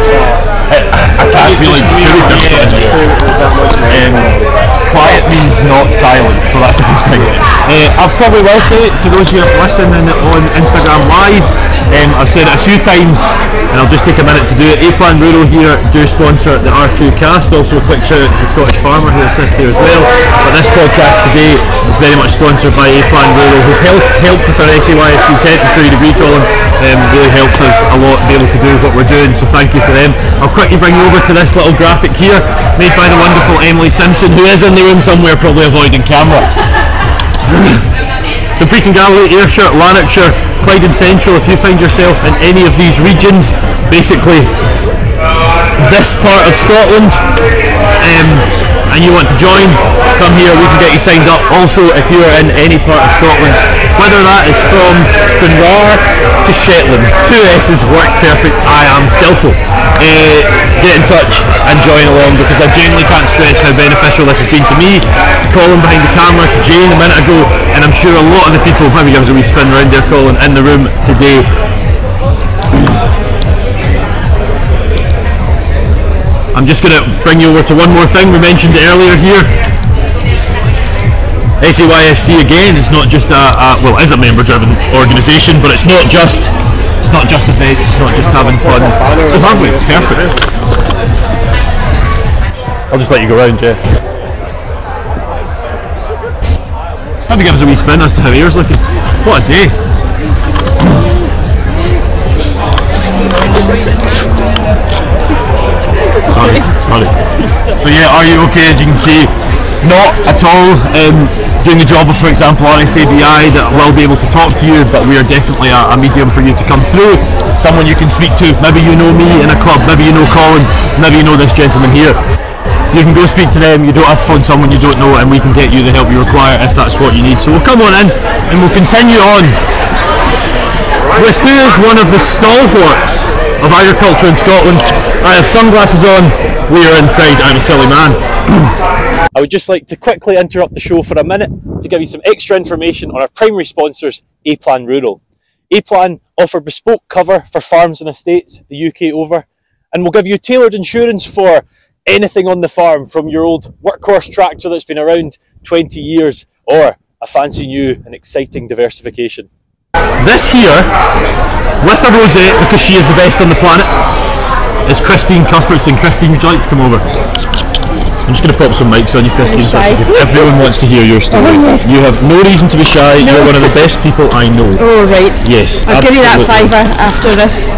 I can't really do it. Quiet means not silent, so that's a good thing. Uh, I probably will say it to those who are listening on Instagram Live. Um, I've said it a few times, and I'll just take a minute to do it. A-Plan Rural here do sponsor the R two cast. Also, a quick shout out to the Scottish Farmer who assists here as well. But this podcast today is very much sponsored by A-Plan Rural, who's helped, helped with our S A Y F C Tech. I'm sure you'd agree, Colin. Um, really helped us a lot be able to do what we're doing, so thank you to them. I'll quickly bring you over to this little graphic here, made by the wonderful Emily Simpson, who is in the room somewhere, probably avoiding camera. Dumfries and Galloway, Ayrshire, Lanarkshire, Clyde and Central. If you find yourself in any of these regions, basically this part of Scotland, um, and you want to join, come here, we can get you signed up. Also, if you are in any part of Scotland, whether that is from Stranraer to Shetland, two S's works perfect. I am skillful. Uh, get in touch and join along, because I genuinely can't stress how beneficial this has been to me, to Colin behind the camera, to Jane a minute ago, and I'm sure a lot of the people, maybe give us a wee spin round there, Colin, in the room today. I'm just going to bring you over to one more thing we mentioned earlier here. S A Y F C again is not just a, a well, is a member-driven organisation, but it's not just it's not just events, it's not just having fun. Oh, have we? Perfect. I'll just let you go round, yeah. Maybe give us a wee spin as to how Ayre's looking. What a day! Sorry, sorry. So yeah, are you okay? As you can see, not at all um, doing the job of, for example, R S A B I, that will be able to talk to you, but we are definitely a, a medium for you to come through. Someone you can speak to. Maybe you know me in a club, maybe you know Colin, maybe you know this gentleman here. You can go speak to them, you don't have to phone someone you don't know, and we can get you the help you require if that's what you need. So we'll come on in and we'll continue on with who is one of the stalwarts of agriculture in Scotland. I have sunglasses on, we are inside, I'm a silly man. I would just like to quickly interrupt the show for a minute to give you some extra information on our primary sponsors, A-Plan Rural. A-Plan offer bespoke cover for farms and estates the U K over, and will give you tailored insurance for anything on the farm, from your old workhorse tractor that's been around twenty years, or a fancy new and exciting diversification. This here, with a rosette, because she is the best on the planet, is Christine Cuthbertson. Christine, would you like to come over? I'm just going to pop some mics on you, Christine, because everyone wants to hear your story. Oh, yes. You have no reason to be shy. No. You're one of the best people I know. Oh, right. Yes. I'll absolutely. Give you that fiver after this.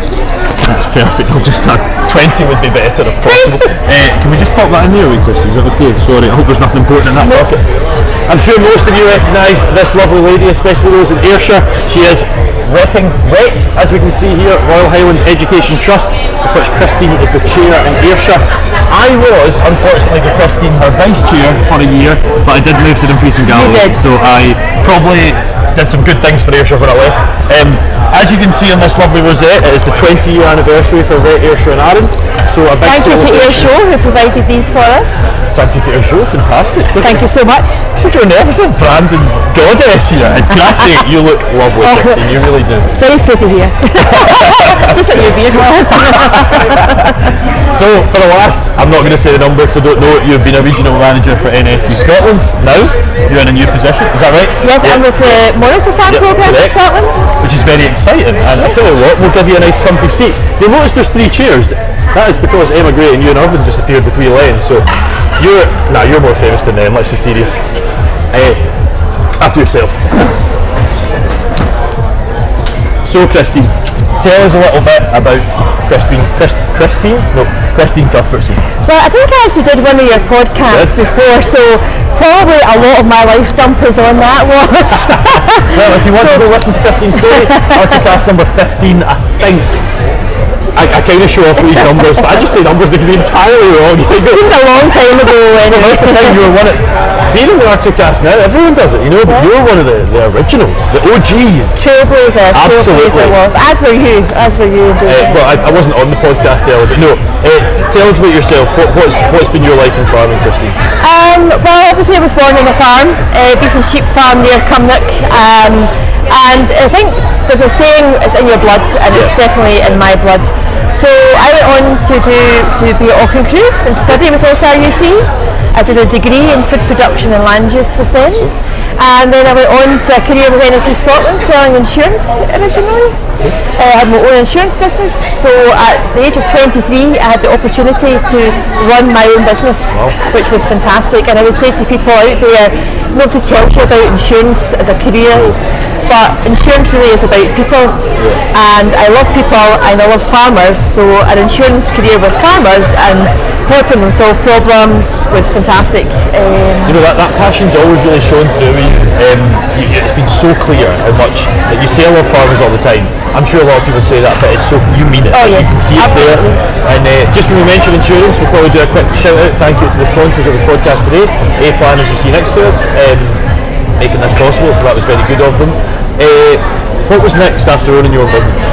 That's perfect. I'll just have twenty would be better if possible. uh, can we just pop that in there, Christine? Is that okay? Sorry, I hope there's nothing important in that pocket. No. I'm sure most of you recognise this lovely lady, especially those in Ayrshire. She is repping W E T, as we can see here, Royal Highland Education Trust, of which Christine is the chair in Ayrshire. I was, unfortunately for Christine, her vice chair for a year, but I did move to Dumfries and Galloway, so I probably did some good things for Ayrshire when I left. Um, as you can see on this lovely rosette, it is the twenty year anniversary for W E T Ayrshire and Arran. So a big thank you to Ayrshire who provided these for us. Thank you to Ayrshire, fantastic. Look, thank you so much. So you're an ever-so Brandon goddess here. And can I say, you look lovely, Christine, you really do. It's very frizzy here. Just like your beard was. So for the last, I'm not going to say the number because I don't know it, you've been a regional manager for N F U Scotland. Now you're in a new position, is that right? Yes, yep. I'm with the Monitor Farm yep, Programme in Scotland. Which is very exciting, and I tell you what, we'll give you a nice comfy seat. You'll notice there's three chairs. That is because Emma Gray and Ewen Irvine disappeared with Len, so you're nah, you're more famous than them. Let's be serious. Hey, after yourself. So Christine, tell us a little bit about Christine. Chris, Christine? No, Christine Cuthbertson. Well, I think I actually did one of your podcasts yes. before, so probably a lot of my life dump is on that, Wallace. Well, if you want so, to go listen to Christine's story, podcast number fifteen, I think. I, I kind of show off these numbers, but I just say numbers that could be entirely wrong. It seems a long time ago. That's the thing, you were one of, being in the Arcticast now, everyone does it, you know, but yeah. you were one of the, the originals, the O Gs. Trailblazer, absolutely. Trailblazer was, as were you, as were you. Uh, well, I, I wasn't on the podcast earlier, but no, uh, tell us about yourself, what, what's, what's been your life in farming, Christine? Um, well, obviously I was born on a farm, uh, beef and sheep farm near Cumnock, um, and I think there's a saying, it's in your blood, and yeah. it's definitely in my blood. So I went on to do to be at Auchincrew and study with S R U C. I did a degree in food production and land use with them. And then I went on to a career with N F U Scotland, selling insurance originally. Uh, I had my own insurance business, so at the age of twenty-three I had the opportunity to run my own business, wow. which was fantastic. And I would say to people out there, nobody tells you about insurance as a career. But insurance really is about people, and I love people and I love farmers, so an insurance career with farmers and helping them solve problems was fantastic. Um, you know, that, that passion's always really shown through. Um, it's been so clear how much that you say I love farmers all the time. I'm sure a lot of people say that, but it's so you mean it. Oh, yes, you can see absolutely. It's there. And uh, just when we mention insurance, we'll probably do a quick shout out, thank you to the sponsors of the podcast today, A-Plan, as you see next to us. Um, making this possible, so that was very good of them. Uh, what was next after owning your own business?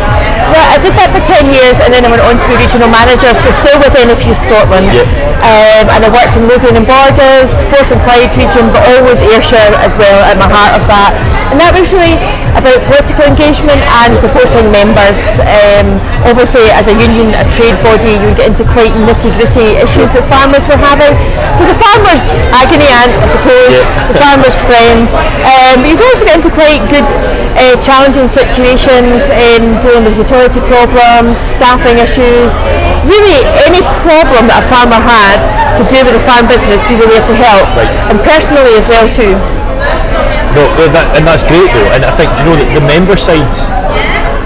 Well, I did that for ten years and then I went on to be regional manager, so still with N F U Scotland. Yep. Um, and I worked in Lothian and Borders, Forth and Clyde region, but always Ayrshire as well at my heart of that. And that was really about political engagement and supporting members. Um, obviously as a union, a trade body, you would get into quite nitty-gritty issues that farmers were having. So the farmers' agony aunt, I suppose, yep. the farmers' friend. Um, you'd also get into quite good uh, challenging situations, um, dealing with utility problems, staffing issues, really any problem that a farmer had to do with the farm business we were there to help, right. and personally as well too. No, that, and that's great though, and I think, do you know, that the member sides,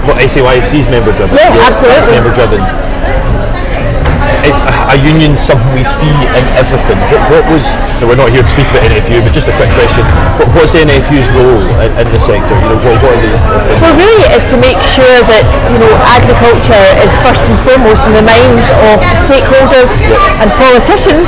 what well, S A Y F C is member driven. Yeah, yeah, absolutely. Member driven. It's a, a union, something we see in everything. What, what was? No, we're not here to speak about N F U, but just a quick question. What, what's the N F U's role in, in the sector? You know, what, what is it? Well, really, it's to make sure that you know agriculture is first and foremost in the minds of stakeholders yep. and politicians.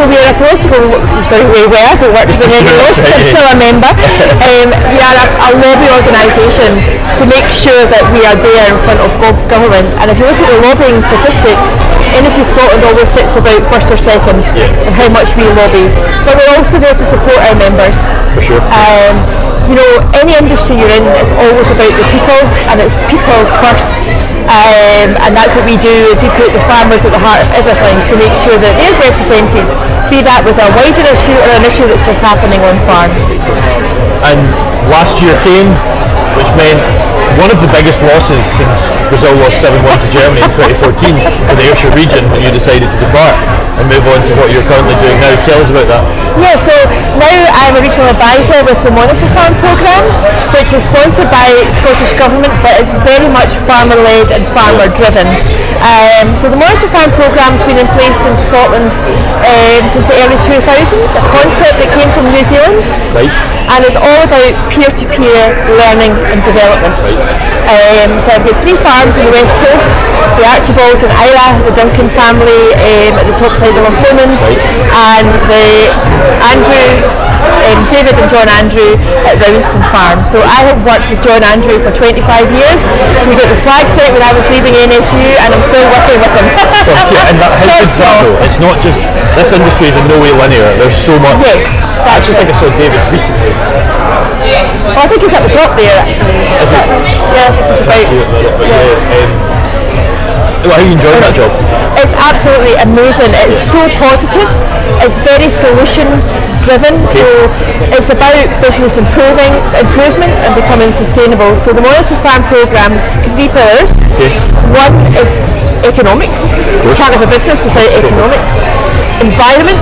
So we are a political. Sorry, we were. I don't work for the N F U. I'm still a member. Um, we are a, a lobby organisation to make sure that we are there in front of government. And if you look at the lobbying statistics, N F U Scotland always sits about first or second yeah. in how much we lobby, but we're also there to support our members. For sure. Um, you know, any industry you're in, it's always about the people, and it's people first, um, and that's what we do, is we put the farmers at the heart of everything to make sure that they're represented, be that with a wider issue or an issue that's just happening on farm. And last year came, which meant one of the biggest losses since Brazil lost seven one to Germany in twenty fourteen to the Ayrshire region when you decided to depart and move on to what you're currently doing now. Tell us about that. Yeah, so now I'm a regional advisor with the Monitor Farm Programme, which is sponsored by Scottish Government, but it's very much farmer led and farmer driven. Um, so the Monitor Farm Programme's been in place in Scotland um, since the early two thousands, a concept that came from New Zealand. Right. And it's all about peer-to-peer learning and development. Um, so I've got three farms on the west coast, the Archibalds in Islay, the Duncan family um, at the top side of Lompoland, and the Andrew um, David and John Andrew at Rowiston Farm. So I have worked with John Andrew for twenty-five years. We got the flag set when I was leaving N F U and I'm still working with him. Course, yeah, and that, how is that though? It's not just, this industry is in no way linear, there's so much. Yes, I actually think I saw David recently. Well, I think he's at the top there actually. Is that, yeah, it's about, yeah. Um, Well, how are you enjoying that job? It's absolutely amazing. It's so positive. It's very solutions driven. Okay. So it's about business improving, improvement and becoming sustainable. So the Monitor Farm programme is three pillars. Okay. One is economics. You can't have a business without economics. Environment,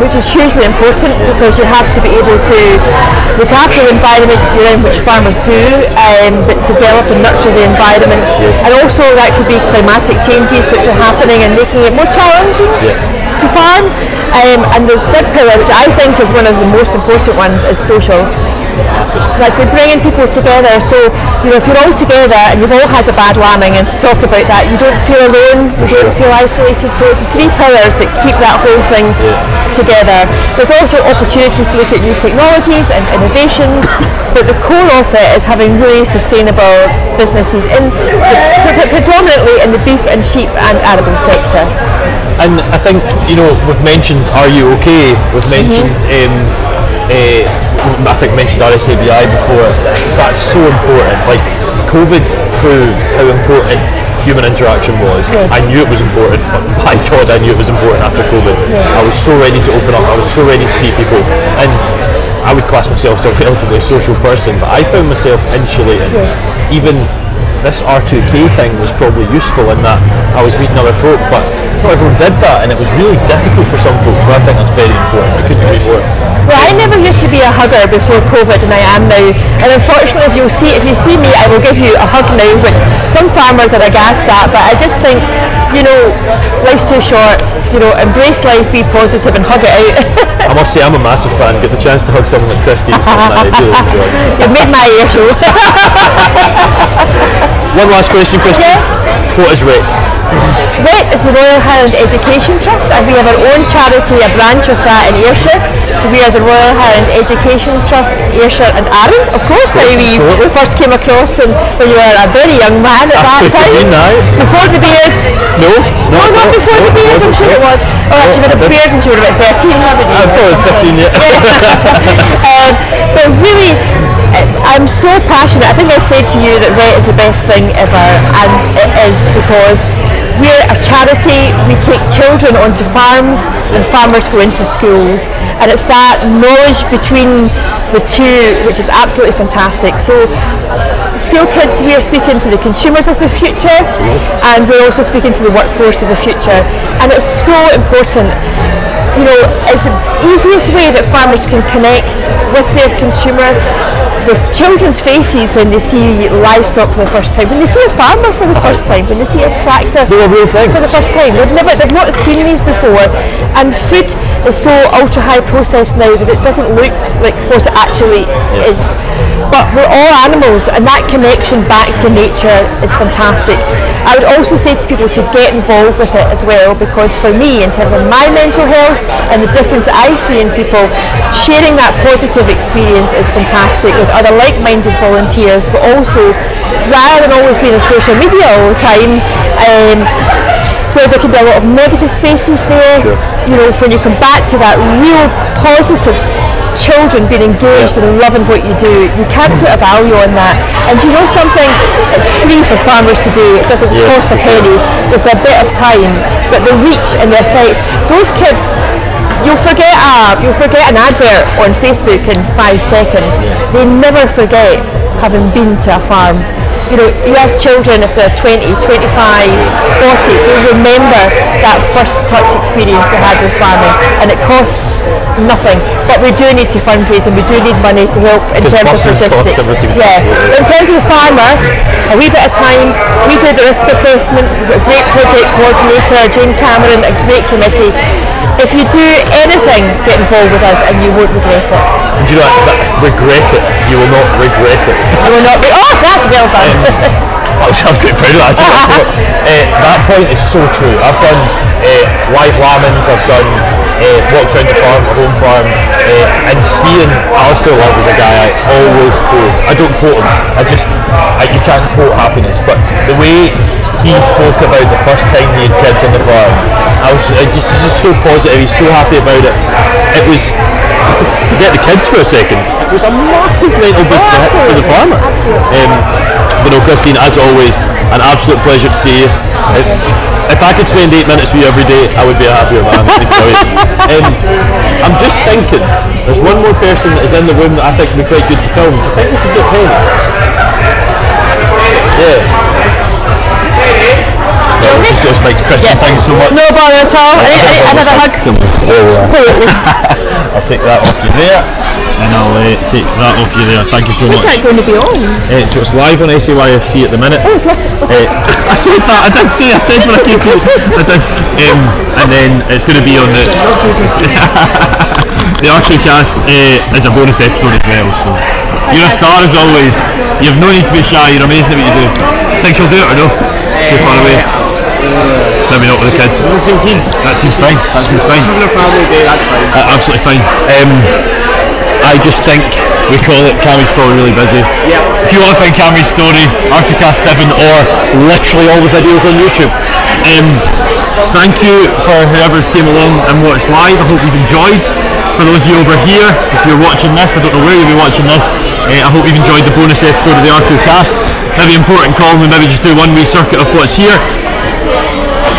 which is hugely important because you have to be able to look after the environment around which farmers do, um, but develop and nurture the environment. And also that could be climatic changes which are happening and making it more challenging yeah. to farm. Um, and the third pillar, which I think is one of the most important ones, is social. It's actually bringing people together, so you know, if you're all together and you've all had a bad lambing and to talk about that, you don't feel alone, you don't feel isolated. So it's the three pillars that keep that whole thing together. There's also opportunities to look at new technologies and innovations, but the core of it is having really sustainable businesses in the, predominantly in the beef and sheep and animal sector. And I think, you know, we've mentioned Are You OK? We've mentioned mm-hmm. um, Uh, I think mentioned R S A B I before. That's so important. Like, COVID proved how important human interaction was. Yes. I knew it was important, but my God, I knew it was important after COVID. Yes. I was so ready to open up. I was so ready to see people. And I would class myself as a relatively social person, but I found myself insulated. Yes. Even this R two K thing was probably useful in that I was meeting other folk, but not everyone did that, and it was really difficult for some folk, so I think that's very important. It couldn't be more. Well, I never used to be a hugger before COVID, and I am now, and unfortunately if, you'll see, if you see me, I will give you a hug now, which some farmers are aghast at, but I just think, you know, life's too short, you know, embrace life, be positive and hug it out. I must say, I'm a massive fan. Get the chance to hug someone like Christine, something that I do enjoy. You've made my ear show. One last question, Christine. Yeah. What is W E T? W E T is the Royal Highland Education Trust, and we have our own charity, a branch of that in Ayrshire. So we are the Royal Highland Education Trust, Ayrshire and Arran, of course, how we, we first came across and when you were a very young man at that time. Now. Before the beard? No. No, no not before no, the beard, I'm sure it was. Oh, no, actually, you had a beard since you were about thirteen, haven't you? I'm probably fifteen, yeah. yeah. um, but really, I'm so passionate. I think I said to you that W E T is the best thing ever, and it is, because we're a charity, we take children onto farms and farmers go into schools, and it's that knowledge between the two which is absolutely fantastic. So school kids, we are speaking to the consumers of the future, and we're also speaking to the workforce of the future, and it's so important. You know, it's the easiest way that farmers can connect with their consumer, with children's faces when they see livestock for the first time, when they see a farmer for the first time, when they see a tractor for the first time. They've never, they've not seen these before, and food is so ultra high processed now that it doesn't look like what it actually is. But we're all animals, and that connection back to nature is fantastic. I would also say to people to get involved with it as well, because for me, in terms of my mental health and the difference that I see in people, sharing that positive experience is fantastic with other like-minded volunteers, but also, rather than always being on social media all the time, um, where there can be a lot of negative spaces there, sure. you know, when you come back to that real positive, children being engaged and loving what you do, you can't put a value on that. And do you know something? It's free for farmers to do. It doesn't yeah, cost a penny, just a bit of time, but the reach and the effect. Those kids, you'll forget a, you'll forget an advert on Facebook in five seconds. They never forget having been to a farm. You know, you ask children if they're twenty, twenty-five, forty, they remember that first touch experience they had with farming, and it costs nothing. But we do need to fundraise, and we do need money to help in terms of logistics. Yeah. In terms of the farmer, a wee bit of time, we did the risk assessment, we've got a great project coordinator, Jane Cameron, a great committee. If you do anything, get involved with us and you won't regret it. Do you know that, regret it? You will not regret it. You will not. Re- oh, that's well done. Um, I'm pretty proud of that. uh, that point is so true. I've done uh, live lambings. I've done uh, walks around the farm, home farm, uh, and seeing Alistair Love is a guy I always quote. I don't quote him, I just, I, you can't quote happiness, but the way he spoke about the first time he had kids on the farm, I was I just, just so positive, he's so happy about it. It was, forget the kids for a second, it was a massive mental boost oh, for, for the farmer. Um, but no, Christine, as always, an absolute pleasure to see you. It, If I could spend eight minutes with you every day, I would be a happier man. um, I'm just thinking, there's one more person that is in the room that I think would be quite good to film. Do you think we could get him? Yeah. No, just, just makes Christian yeah. Thanks so much. No bother at all. I, I, I, another hug. I'll take that off you there. And I'll uh, take that off you there. Thank you so What's much. What's that going to be on? Uh, so it's live on S A Y F C at the minute. Oh, it's live. Uh, I said that. I did say. I said when I came to it. I did. Um, and then it's going to be on the the Archicast uh, as a bonus episode as well. So you're a star as always. You have no need to be shy. You're amazing at what you do. Think you'll do it or no? Too far away. Maybe not with the kids. Is it the same team? That team's fine. That team's fine. That's fine. Uh, absolutely fine. Um, I just think we call it. Cami's probably really busy. Yeah. If you want to find Cami's story, Archicast seven or literally all the videos on YouTube. Um, thank you for whoever's came along and watched live. I hope you've enjoyed. For those of you over here, if you're watching this, I don't know where you'll be watching this. Uh, I hope you've enjoyed the bonus episode of the Archicast. Maybe important call. We maybe just do one wee circuit of what's here.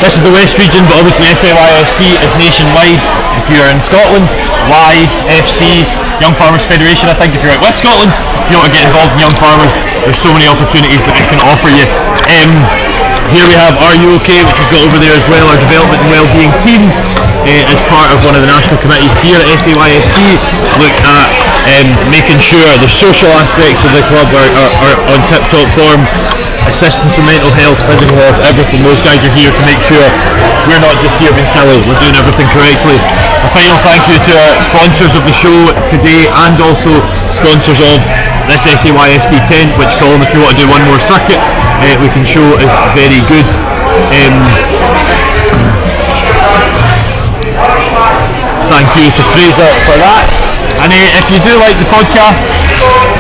This is the West region, but obviously S A Y F C is nationwide. If you're in Scotland, Y F C, Young Farmers Federation, I think if you're out with Scotland, if you want to get involved in young farmers, there's so many opportunities that it can offer you. Um, here we have Are You OK, which we've got over there as well, our development and wellbeing team, uh, as part of one of the national committees here at S A Y F C, look at um, making sure the social aspects of the club are, are, are on tip-top form. Assistance in mental health, physical health, everything. Those guys are here to make sure we're not just here being silly, we're doing everything correctly. A final thank you to our sponsors of the show today and also sponsors of this S A Y F C tent, which Colin, if you want to do one more circuit, uh, we can show is very good. Um, thank you to Fraser for that. And uh, if you do like the podcast,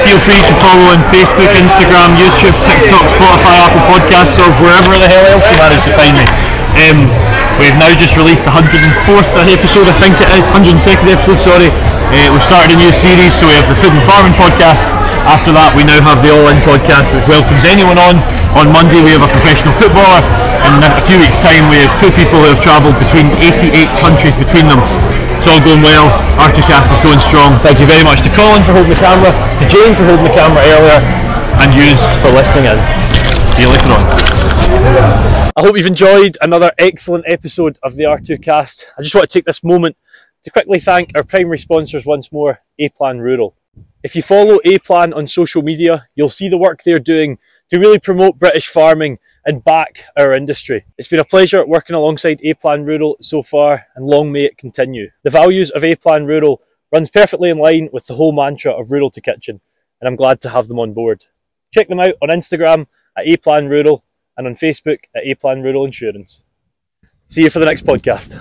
feel free to follow on Facebook, Instagram, YouTube, TikTok, Spotify, Apple Podcasts, or wherever the hell else you manage to find me. Um, we've now just released the one hundred fourth episode, I think it is, one hundred second episode, sorry. Uh, we've started a new series, so we have the Food and Farming Podcast. After that, we now have the All In Podcast, which welcomes anyone on. On Monday, we have a professional footballer. And in a few weeks' time, we have two people who have travelled between eighty-eight countries between them. It's all going well. Archicast is going strong. Thank you very much to Colin for holding the camera, to Jane for holding the camera earlier, and yous for listening in. See you later on. I hope you've enjoyed another excellent episode of the Archicast. I just want to take this moment to quickly thank our primary sponsors once more, A-Plan Rural. If you follow A-Plan on social media, you'll see the work they're doing to really promote British farming and back our industry. It's been a pleasure working alongside A-Plan Rural so far, and long may it continue. The values of A-Plan Rural runs perfectly in line with the whole mantra of rural to kitchen, and I'm glad to have them on board. Check them out on Instagram at A-Plan Rural and on Facebook at A-Plan Rural Insurance. See you for the next podcast.